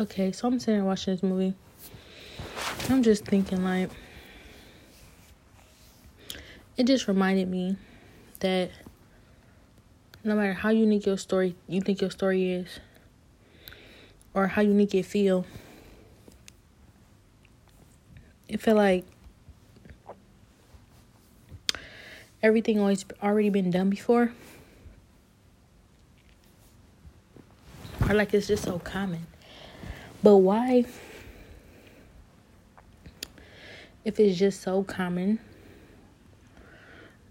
okay, so I'm sitting there watching this movie. I'm just thinking, like, it just reminded me that no matter how unique your story, you think your story is, or how unique it feel, it feel like everything always already been done before, or like it's just so common. But why, if it's just so common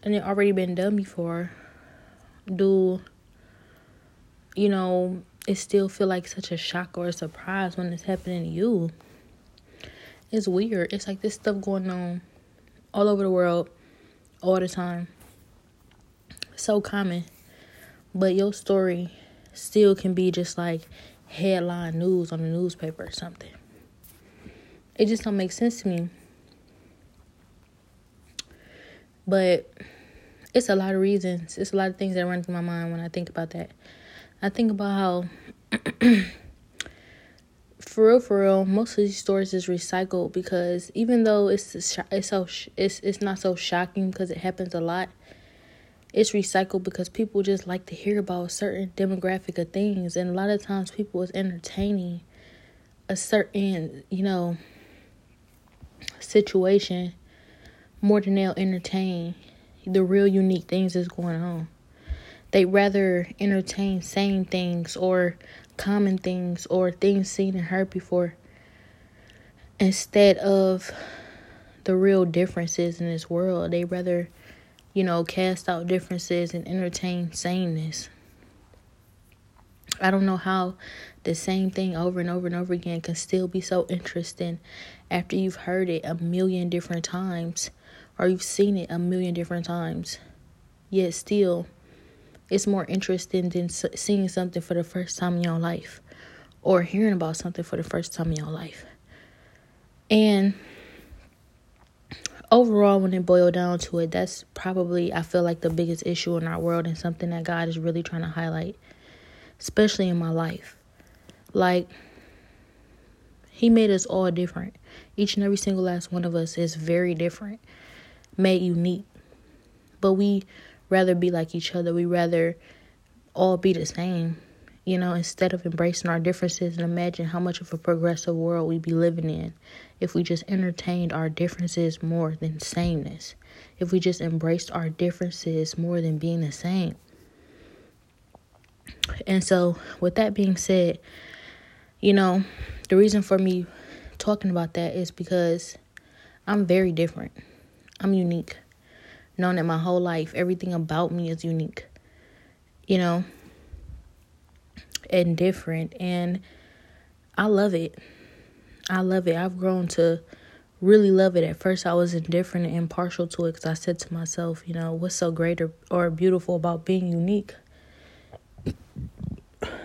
and it already been done before, do you know it still feel like such a shock or a surprise when it's happening to you? It's weird. It's like this stuff going on all over the world all the time, so common, but your story still can be just like headline news on the newspaper or something. It just don't make sense to me. But it's a lot of reasons. It's a lot of things that run through my mind when I think about that. I think about how, for real, most of these stories is recycled, because even though it's not so shocking because it happens a lot, it's recycled because people just like to hear about a certain demographic of things, and a lot of times people is entertaining a certain, situation more than they'll entertain the real unique things that's going on. They rather entertain same things or common things or things seen and heard before, instead of the real differences in this world. They rather, cast out differences and entertain sameness. I don't know how the same thing over and over and over again can still be so interesting after you've heard it a million different times or you've seen it a million different times. Yet still, it's more interesting than seeing something for the first time in your life or hearing about something for the first time in your life. And overall, when it boiled down to it, that's probably, I feel like, the biggest issue in our world and something that God is really trying to highlight, especially in my life. Like, He made us all different. Each and every single last one of us is very different, made unique. But we rather be like each other. We rather all be the same, instead of embracing our differences. And imagine how much of a progressive world we'd be living in if we just entertained our differences more than sameness, if we just embraced our differences more than being the same. And so with that being said, the reason for me talking about that is because I'm very different. I'm unique. Known that my whole life, everything about me is unique, and different. And I love it. I've grown to really love it. At first, I was indifferent and impartial to it because I said to myself, what's so great or beautiful about being unique?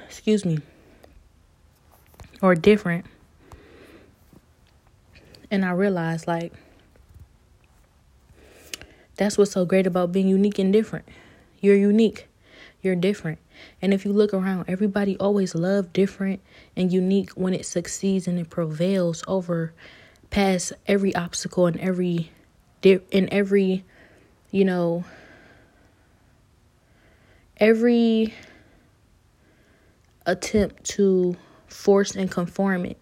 Excuse me. Or different. And I realized, like, that's what's so great about being unique and different. You're unique. You're different. And if you look around, everybody always loved different and unique when it succeeds and it prevails over past every obstacle and every attempt to force and conform it,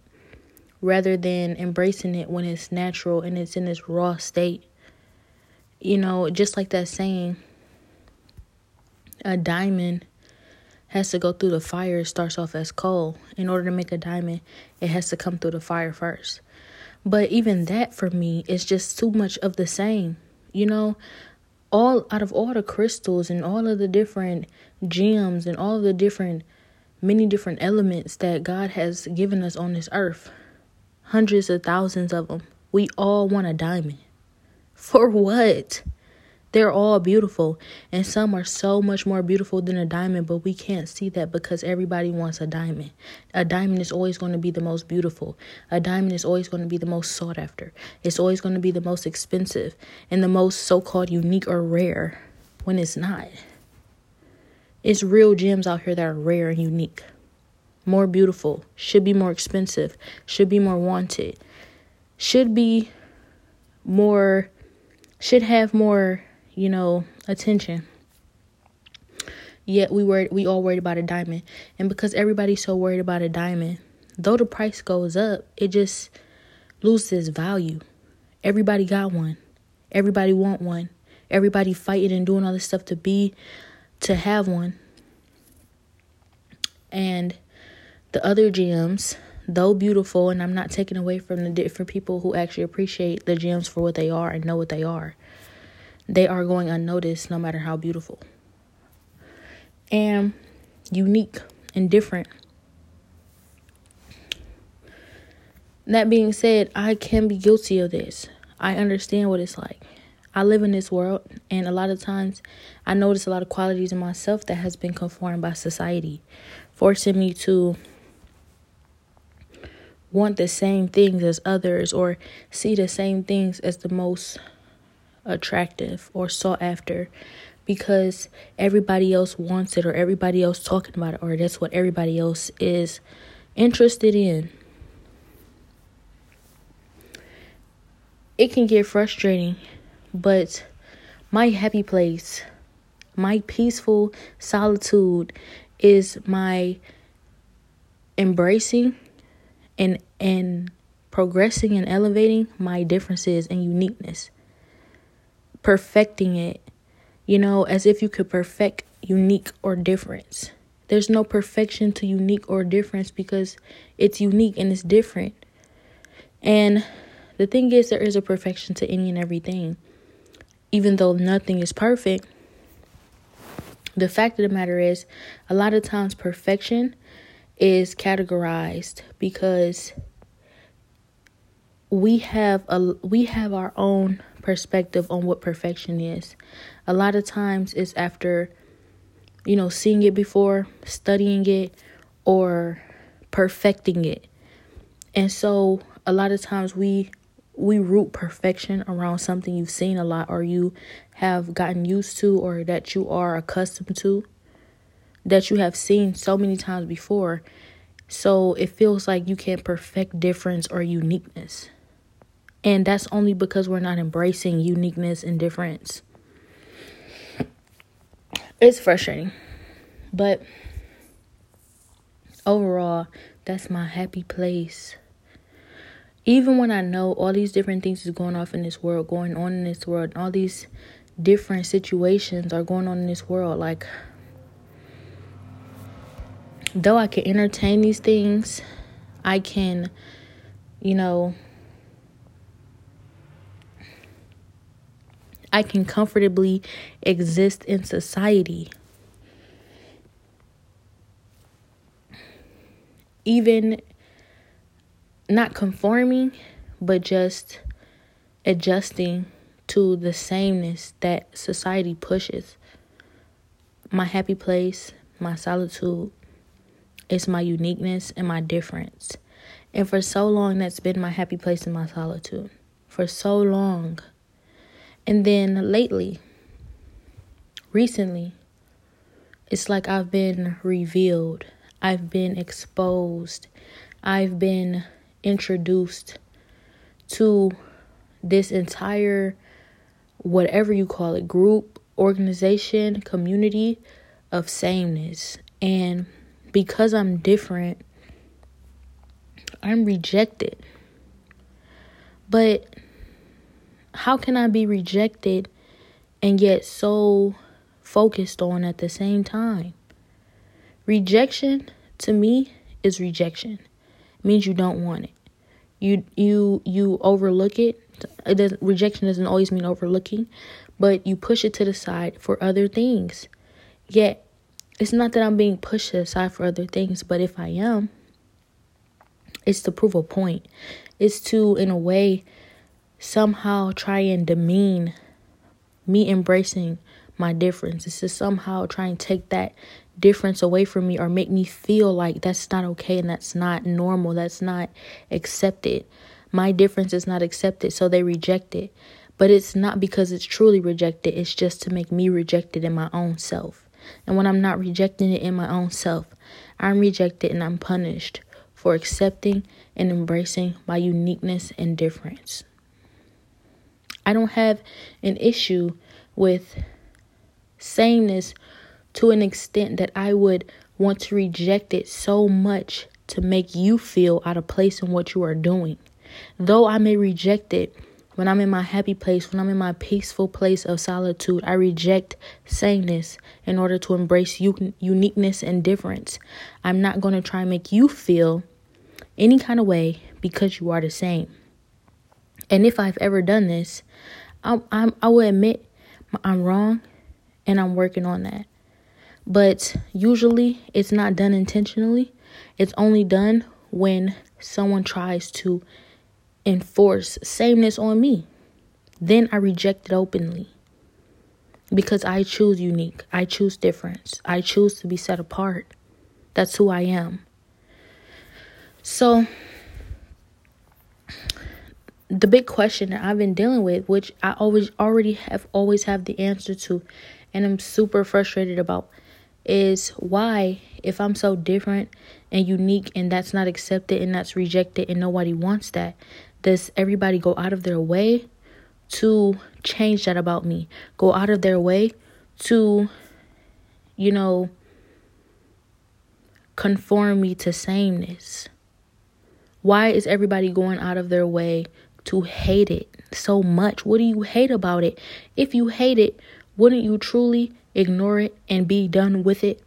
rather than embracing it when it's natural and it's in its raw state. Just like that saying, a diamond has to go through the fire. It starts off as coal. In order to make a diamond, it has to come through the fire first. But even that, for me, is just too much of the same. All the crystals and all of the different gems and all the different, many different elements that God has given us on this earth, hundreds of thousands of them, we all want a diamond. For what? They're all beautiful, and some are so much more beautiful than a diamond, but we can't see that because everybody wants a diamond. A diamond is always going to be the most beautiful. A diamond is always going to be the most sought after. It's always going to be the most expensive and the most so-called unique or rare, when it's not. It's real gems out here that are rare and unique. more beautiful, should be more expensive, should be more wanted, should have more, you know, attention. Yet we all worried about a diamond. And because everybody's so worried about a diamond, though the price goes up, it just loses value. Everybody got one. Everybody want one. Everybody fighting and doing all this stuff to have one. And the other gems, though beautiful, and I'm not taking away from the different people who actually appreciate the gems for what they are and know what they are going unnoticed no matter how beautiful. And unique and different. That being said, I can be guilty of this. I understand what it's like. I live in this world, and a lot of times I notice a lot of qualities in myself that has been conformed by society, forcing me to want the same things as others or see the same things as the most attractive or sought after because everybody else wants it or everybody else talking about it or that's what everybody else is interested in. It can get frustrating, but my happy place, my peaceful solitude is my embracing and progressing and elevating my differences and uniqueness. Perfecting it, you know, as if you could perfect unique or difference. There's no perfection to unique or difference because it's unique and it's different. And the thing is, there is a perfection to any and everything. Even though nothing is perfect, the fact of the matter is, a lot of times perfection is categorized because we have our own perspective on what perfection is. A lot of times it's after, you know, seeing it before, studying it, or perfecting it. And so a lot of times we root perfection around something you've seen a lot or you have gotten used to or that you are accustomed to, that you have seen so many times before. So it feels like you can't perfect difference or uniqueness. And that's only because we're not embracing uniqueness and difference. It's frustrating. But overall, that's my happy place. Even when I know all these different things is going on in this world, and all these different situations are going on in this world, like, though I can entertain these things, I can, you know, I can comfortably exist in society. Even not conforming, but just adjusting to the sameness that society pushes. My happy place, my solitude, is my uniqueness and my difference. And for so long, that's been my happy place and my solitude. For so long. And then lately, recently, it's like I've been revealed. I've been exposed. I've been introduced to this entire, whatever you call it, group, organization, community of sameness. And because I'm different, I'm rejected. But how can I be rejected and yet so focused on at the same time? Rejection to me is rejection. Means you don't want it. You overlook it. Rejection doesn't always mean overlooking, but you push it to the side for other things. Yet, it's not that I'm being pushed to the side for other things, but if I am, it's to prove a point. It's to, in a way, somehow try and demean me embracing my difference. It's to somehow try and take that difference away from me or make me feel like that's not okay and that's not normal, that's not accepted. My difference is not accepted, so they reject it. But it's not because it's truly rejected, it's just to make me rejected in my own self. And when I'm not rejecting it in my own self, I'm rejected and I'm punished for accepting and embracing my uniqueness and difference. I don't have an issue with saying this to an extent that I would want to reject it so much to make you feel out of place in what you are doing. Though I may reject it when I'm in my happy place, when I'm in my peaceful place of solitude, I reject sameness in order to embrace uniqueness and difference. I'm not going to try and make you feel any kind of way because you are the same. And if I've ever done this, I will admit I'm wrong and I'm working on that. But usually it's not done intentionally. It's only done when someone tries to enforce sameness on me. Then I reject it openly because I choose unique. I choose difference. I choose to be set apart. That's who I am. So the big question that I've been dealing with, which I always have the answer to, and I'm super frustrated about, is why, if I'm so different and unique and that's not accepted and that's rejected and nobody wants that, does everybody go out of their way to change that about me? Go out of their way to, conform me to sameness? Why is everybody going out of their way to hate it so much? What do you hate about it? If you hate it, wouldn't you truly ignore it and be done with it?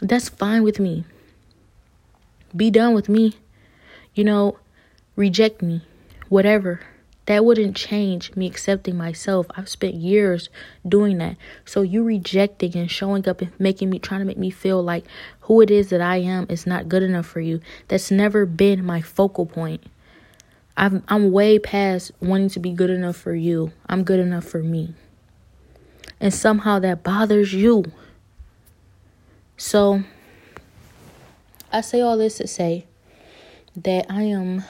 That's fine with me. Be done with me. Reject me, whatever. That wouldn't change me accepting myself. I've spent years doing that. So you rejecting and showing up and trying to make me feel like who it is that I am is not good enough for you. That's never been my focal point. I'm way past wanting to be good enough for you. I'm good enough for me. And somehow that bothers you. So I say all this to say that I am,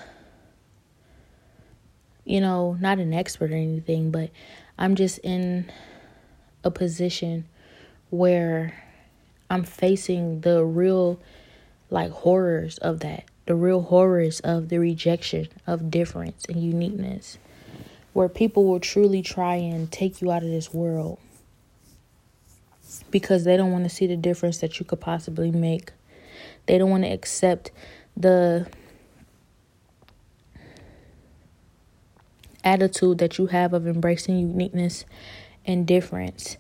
not an expert or anything, but I'm just in a position where I'm facing the real horrors of that. The real horrors of the rejection of difference and uniqueness, where people will truly try and take you out of this world because they don't want to see the difference that you could possibly make. They don't want to accept the attitude that you have of embracing uniqueness and difference.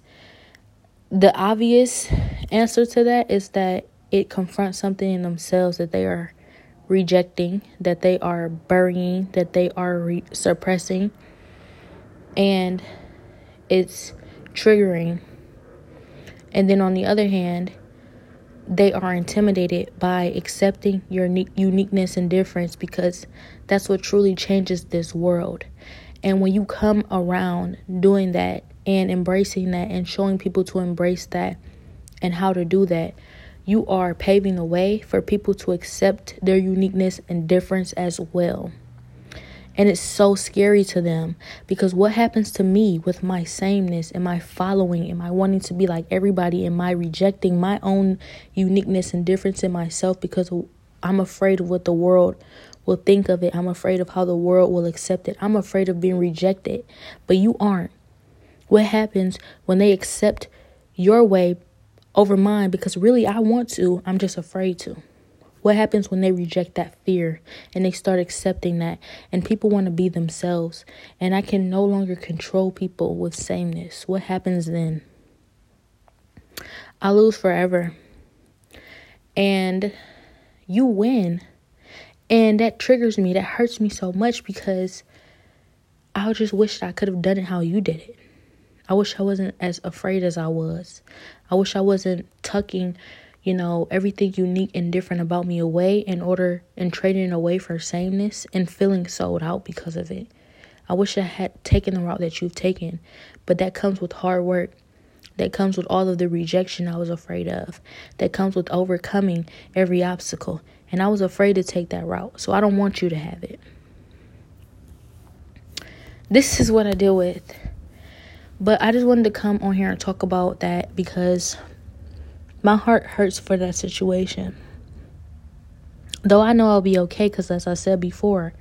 The obvious answer to that is that it confronts something in themselves that they are rejecting, that they are burying, that they are suppressing, and it's triggering. And then on the other hand, they are intimidated by accepting your uniqueness and difference because that's what truly changes this world. And when you come around doing that and embracing that and showing people to embrace that and how to do that, you are paving the way for people to accept their uniqueness and difference as well. And it's so scary to them because what happens to me with my sameness and my following and my wanting to be like everybody and my rejecting my own uniqueness and difference in myself because I'm afraid of what the world will think of it. I'm afraid of how the world will accept it. I'm afraid of being rejected, but you aren't. What happens when they accept your way over mine? Because really I want to, I'm just afraid to. What happens when they reject that fear and they start accepting that and people want to be themselves and I can no longer control people with sameness? What happens then? I lose forever and you win. And that triggers me. That hurts me so much because I just wish I could have done it how you did it. I wish I wasn't as afraid as I was. I wish I wasn't tucking everything unique and different about me away and trading away for sameness and feeling sold out because of it. I wish I had taken the route that you've taken, but that comes with hard work. That comes with all of the rejection I was afraid of. That comes with overcoming every obstacle. And I was afraid to take that route, so I don't want you to have it. This is what I deal with. But I just wanted to come on here and talk about that because my heart hurts for that situation. Though I know I'll be okay, because as I said before,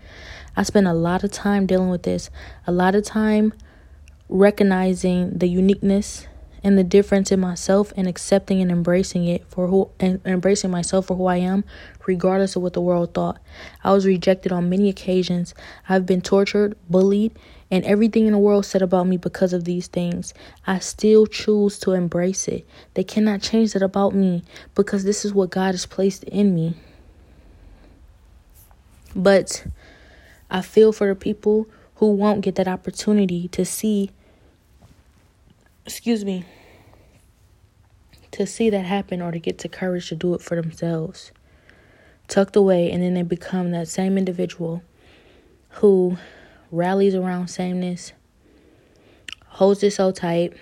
I spent a lot of time dealing with this, a lot of time recognizing the uniqueness and the difference in myself and accepting and embracing it for who, and embracing myself for who I am, regardless of what the world thought. I was rejected on many occasions. I've been tortured, bullied, and everything in the world said about me because of these things. I still choose to embrace it. They cannot change that about me because this is what God has placed in me. But I feel for the people who won't get that opportunity to see, that happen, or to get the courage to do it for themselves. Tucked away, and then they become that same individual who rallies around sameness, holds it so tight,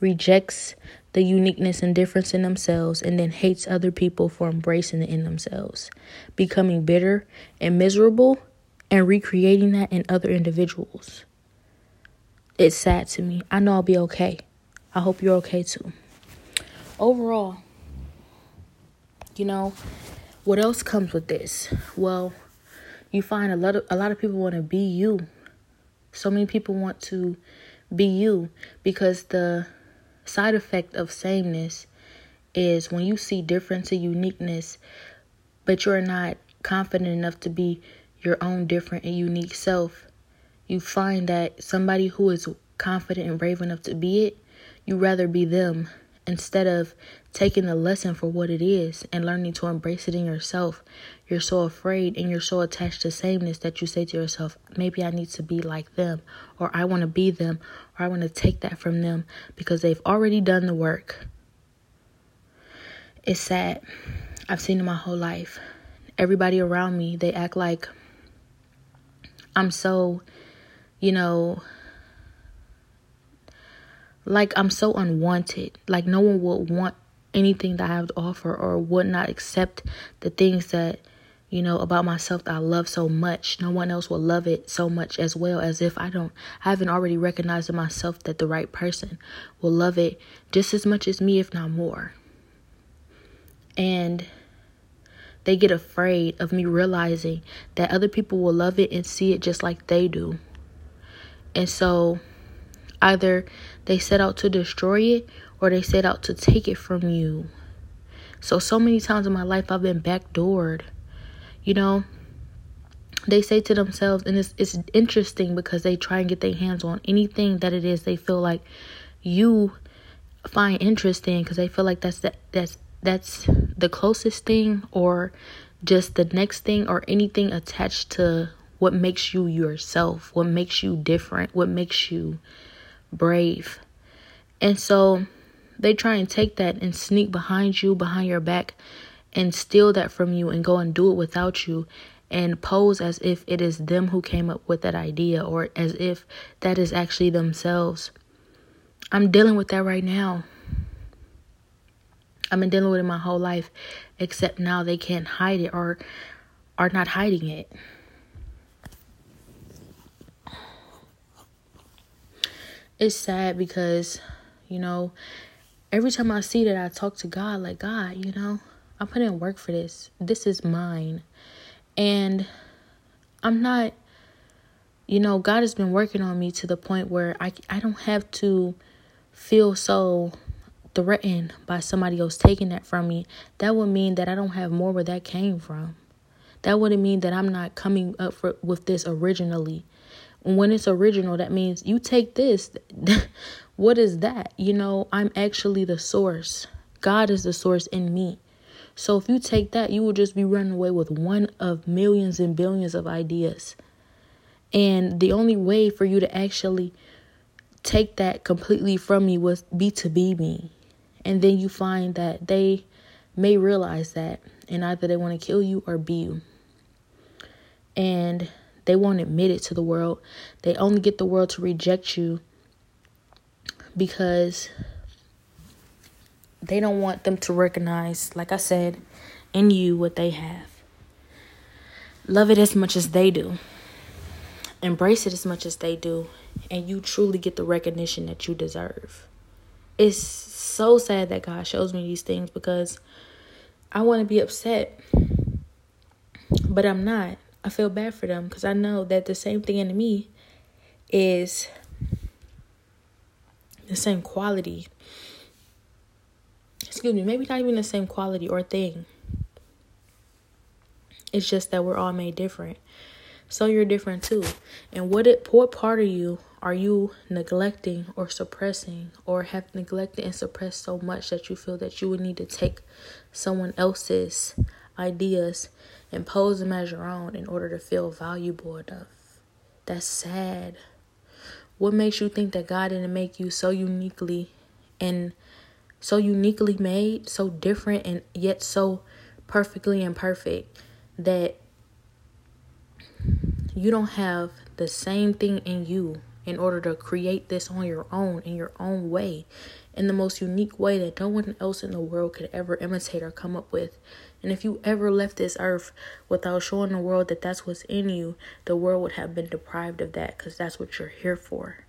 rejects the uniqueness and difference in themselves, and then hates other people for embracing it in themselves, becoming bitter and miserable and recreating that in other individuals. It's sad to me. I know I'll be okay. I hope you're okay too. Overall, you know, what else comes with this? Well, you find a lot of people want to be you. So many people want to be you because the side effect of sameness is when you see difference and uniqueness, but you're not confident enough to be your own different and unique self. You find that somebody who is confident and brave enough to be it, you rather be them instead of taking the lesson for what it is and learning to embrace it in yourself. You're so afraid and you're so attached to sameness that you say to yourself, maybe I need to be like them, or I want to be them, or I want to take that from them because they've already done the work. It's sad. I've seen it my whole life. Everybody around me, they act like I'm so... you know, like I'm so unwanted, like no one would want anything that I have to offer or would not accept the things that, you know, about myself that I love so much. No one else will love it so much as well, as if I haven't already recognized in myself that the right person will love it just as much as me, if not more. And they get afraid of me realizing that other people will love it and see it just like they do. And so either they set out to destroy it or they set out to take it from you. So many times in my life, I've been backdoored. You know, they say to themselves, and it's interesting because they try and get their hands on anything that it is they feel like you find interesting, because they feel like that's the closest thing, or just the next thing, or anything attached to what makes you yourself, what makes you different, what makes you brave. And so they try and take that and sneak behind you, behind your back, and steal that from you and go and do it without you and pose as if it is them who came up with that idea, or as if that is actually themselves. I'm dealing with that right now. I've been dealing with it my whole life, except now they can't hide it, or are not hiding it. It's sad because, you know, every time I see that, I talk to God like, God, you know, I put in work for this. This is mine. And I'm not, you know, God has been working on me to the point where I don't have to feel so threatened by somebody else taking that from me. That would mean that I don't have more where that came from. That wouldn't mean that I'm not coming up with this originally. When it's original, that means you take this. What is that? You know, I'm actually the source. God is the source in me. So if you take that, you will just be running away with one of millions and billions of ideas. And the only way for you to actually take that completely from me was to be me. And then you find that they may realize that, and either they want to kill you or be you. And they won't admit it to the world. They only get the world to reject you because they don't want them to recognize, like I said, in you what they have. Love it as much as they do. Embrace it as much as they do. And you truly get the recognition that you deserve. It's so sad that God shows me these things because I want to be upset. But I'm not. I feel bad for them because I know that the same thing in me is the same quality. Excuse me, maybe not even the same quality or thing. It's just that we're all made different. So you're different too. And what part of you are you neglecting or suppressing, or have neglected and suppressed so much that you feel that you would need to take someone else's ideas and pose them as your own in order to feel valuable enough? That's sad. What makes you think that God didn't make you so uniquely and so uniquely made, so different and yet so perfectly imperfect, that you don't have the same thing in you in order to create this on your own, in your own way, in the most unique way that no one else in the world could ever imitate or come up with? And if you ever left this earth without showing the world that that's what's in you, the world would have been deprived of that, because that's what you're here for.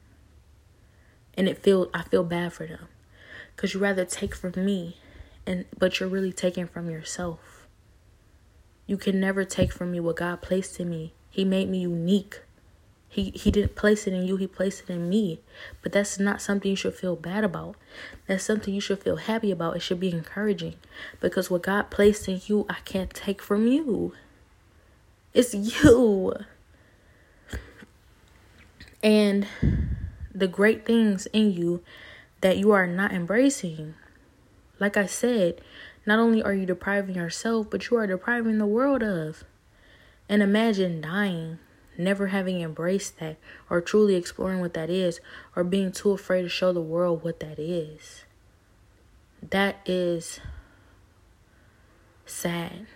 And I feel bad for them, because you rather take from me, but you're really taking from yourself. You can never take from me what God placed in me. He made me unique. He didn't place it in you. He placed it in me. But that's not something you should feel bad about. That's something you should feel happy about. It should be encouraging. Because what God placed in you, I can't take from you. It's you. And the great things in you that you are not embracing. Like I said, not only are you depriving yourself, but you are depriving the world of. And imagine dying, never having embraced that, or truly exploring what that is, or being too afraid to show the world what that is. That is sad.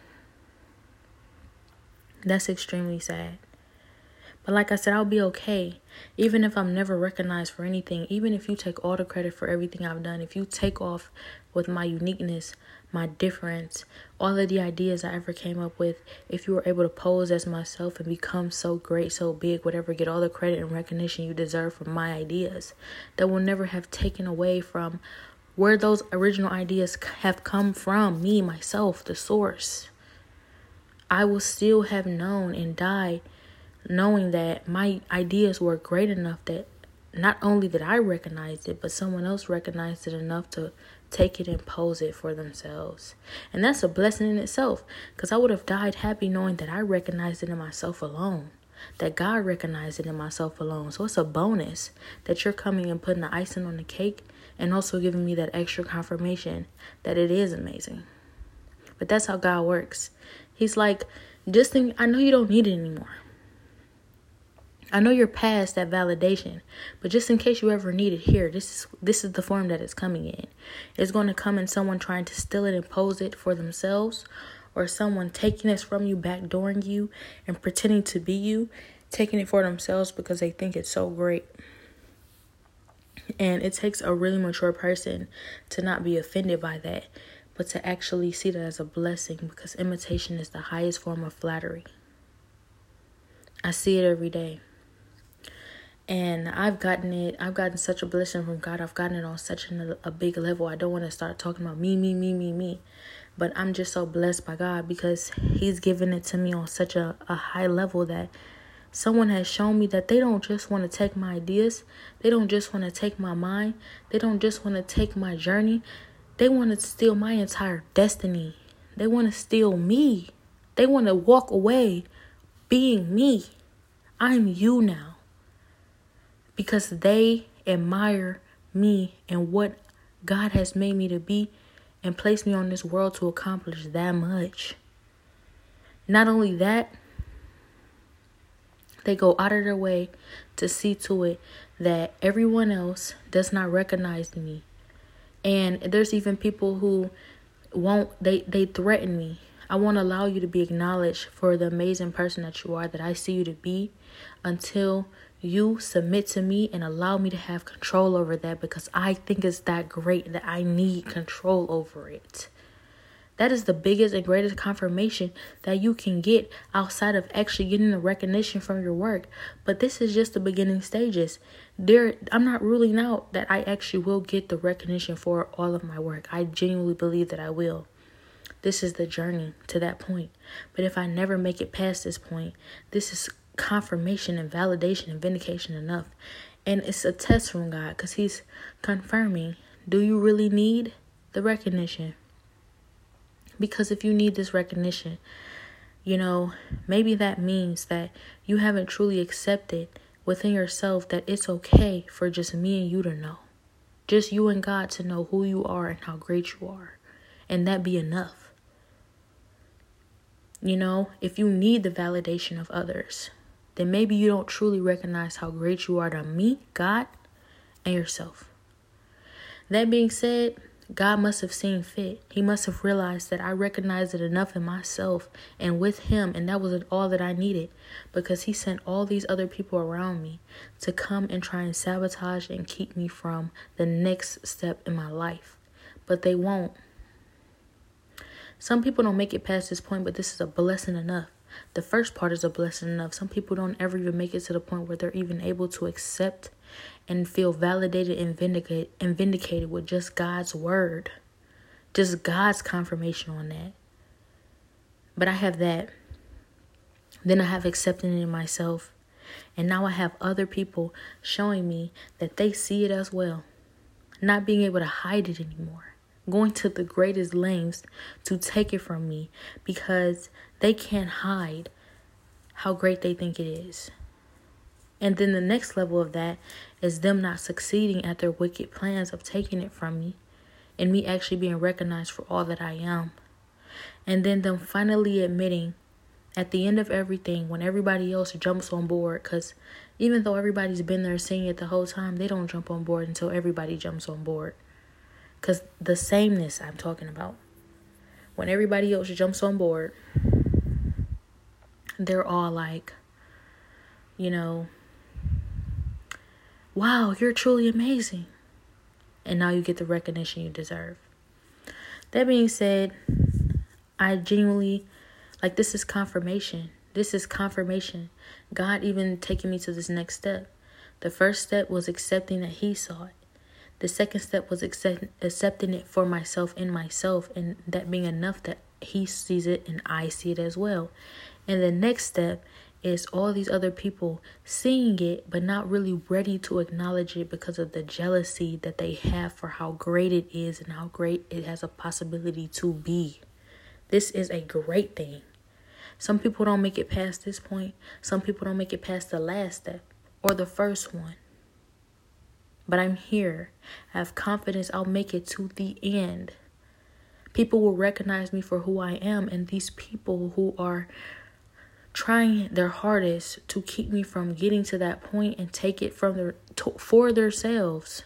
That's extremely sad. But like I said, I'll be okay. Even if I'm never recognized for anything, even if you take all the credit for everything I've done, if you take off with my uniqueness, my difference, all of the ideas I ever came up with, if you were able to pose as myself and become so great, so big, whatever, get all the credit and recognition you deserve for my ideas, that will never have taken away from where those original ideas have come from, me, myself, the source. I will still have known and died knowing that my ideas were great enough that not only that I recognized it, but someone else recognized it enough to take it and pose it for themselves. And that's a blessing in itself, because I would have died happy knowing that I recognized it in myself alone, that God recognized it in myself alone. So it's a bonus that you're coming and putting the icing on the cake and also giving me that extra confirmation that it is amazing. But that's how God works. He's like, this thing, I know you don't need it anymore. I know you're past that validation, but just in case you ever need it, here, this is the form that it's coming in. It's going to come in someone trying to steal it and pose it for themselves, or someone taking this from you, backdooring you, and pretending to be you, taking it for themselves because they think it's so great. And it takes a really mature person to not be offended by that, but to actually see that as a blessing, because imitation is the highest form of flattery. I see it every day. And I've gotten such a blessing from God. I've gotten it on such a big level. I don't want to start talking about me. But I'm just so blessed by God, because he's given it to me on such a high level that someone has shown me that they don't just want to take my ideas. They don't just want to take my mind. They don't just want to take my journey. They want to steal my entire destiny. They want to steal me. They want to walk away being me. I'm you now. Because they admire me and what God has made me to be and placed me on this world to accomplish that much. Not only that, they go out of their way to see to it that everyone else does not recognize me. And there's even people who won't, they threaten me. I won't allow you to be acknowledged for the amazing person that you are, that I see you to be, until you submit to me and allow me to have control over that, because I think it's that great that I need control over it. That is the biggest and greatest confirmation that you can get outside of actually getting the recognition from your work. But this is just the beginning stages. I'm not ruling out that I actually will get the recognition for all of my work. I genuinely believe that I will. This is the journey to that point. But if I never make it past this point, this is confirmation and validation and vindication enough. And it's a test from God, because he's confirming, do you really need the recognition? Because if you need this recognition, you know, maybe that means that you haven't truly accepted within yourself that it's okay for just me and you to know. Just you and God to know who you are and how great you are. And that be enough. You know, if you need the validation of others, then maybe you don't truly recognize how great you are to me, God, and yourself. That being said, God must have seen fit. He must have realized that I recognized it enough in myself and with him, and that was all that I needed, because he sent all these other people around me to come and try and sabotage and keep me from the next step in my life. But they won't. Some people don't make it past this point, but this is a blessing enough. The first part is a blessing enough. Some people don't ever even make it to the point where they're even able to accept and feel validated and vindicated with just God's word. Just God's confirmation on that. But I have that. Then I have accepted it in myself. And now I have other people showing me that they see it as well. Not being able to hide it anymore. Going to the greatest lengths to take it from me, because they can't hide how great they think it is. And then the next level of that is them not succeeding at their wicked plans of taking it from me, and me actually being recognized for all that I am. And then them finally admitting at the end of everything, when everybody else jumps on board, because even though everybody's been there seeing it the whole time, they don't jump on board until everybody jumps on board. Because the sameness I'm talking about. When everybody else jumps on board, they're all like, you know, wow, you're truly amazing. And now you get the recognition you deserve. That being said, I genuinely, like, this is confirmation. This is confirmation. God even taking me to this next step. The first step was accepting that he saw it. The second step was accepting it for myself in myself, and that being enough that he sees it and I see it as well. And the next step is all these other people seeing it but not really ready to acknowledge it because of the jealousy that they have for how great it is and how great it has a possibility to be. This is a great thing. Some people don't make it past this point. Some people don't make it past the last step or the first one. But I'm here. I have confidence I'll make it to the end. People will recognize me for who I am. And these people who are trying their hardest to keep me from getting to that point and take it from for themselves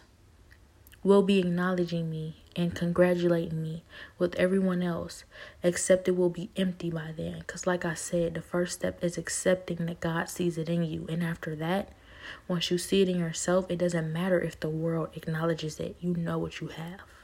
will be acknowledging me and congratulating me with everyone else. Except it will be empty by then. Because like I said, the first step is accepting that God sees it in you. And after that, once you see it in yourself, it doesn't matter if the world acknowledges it. You know what you have.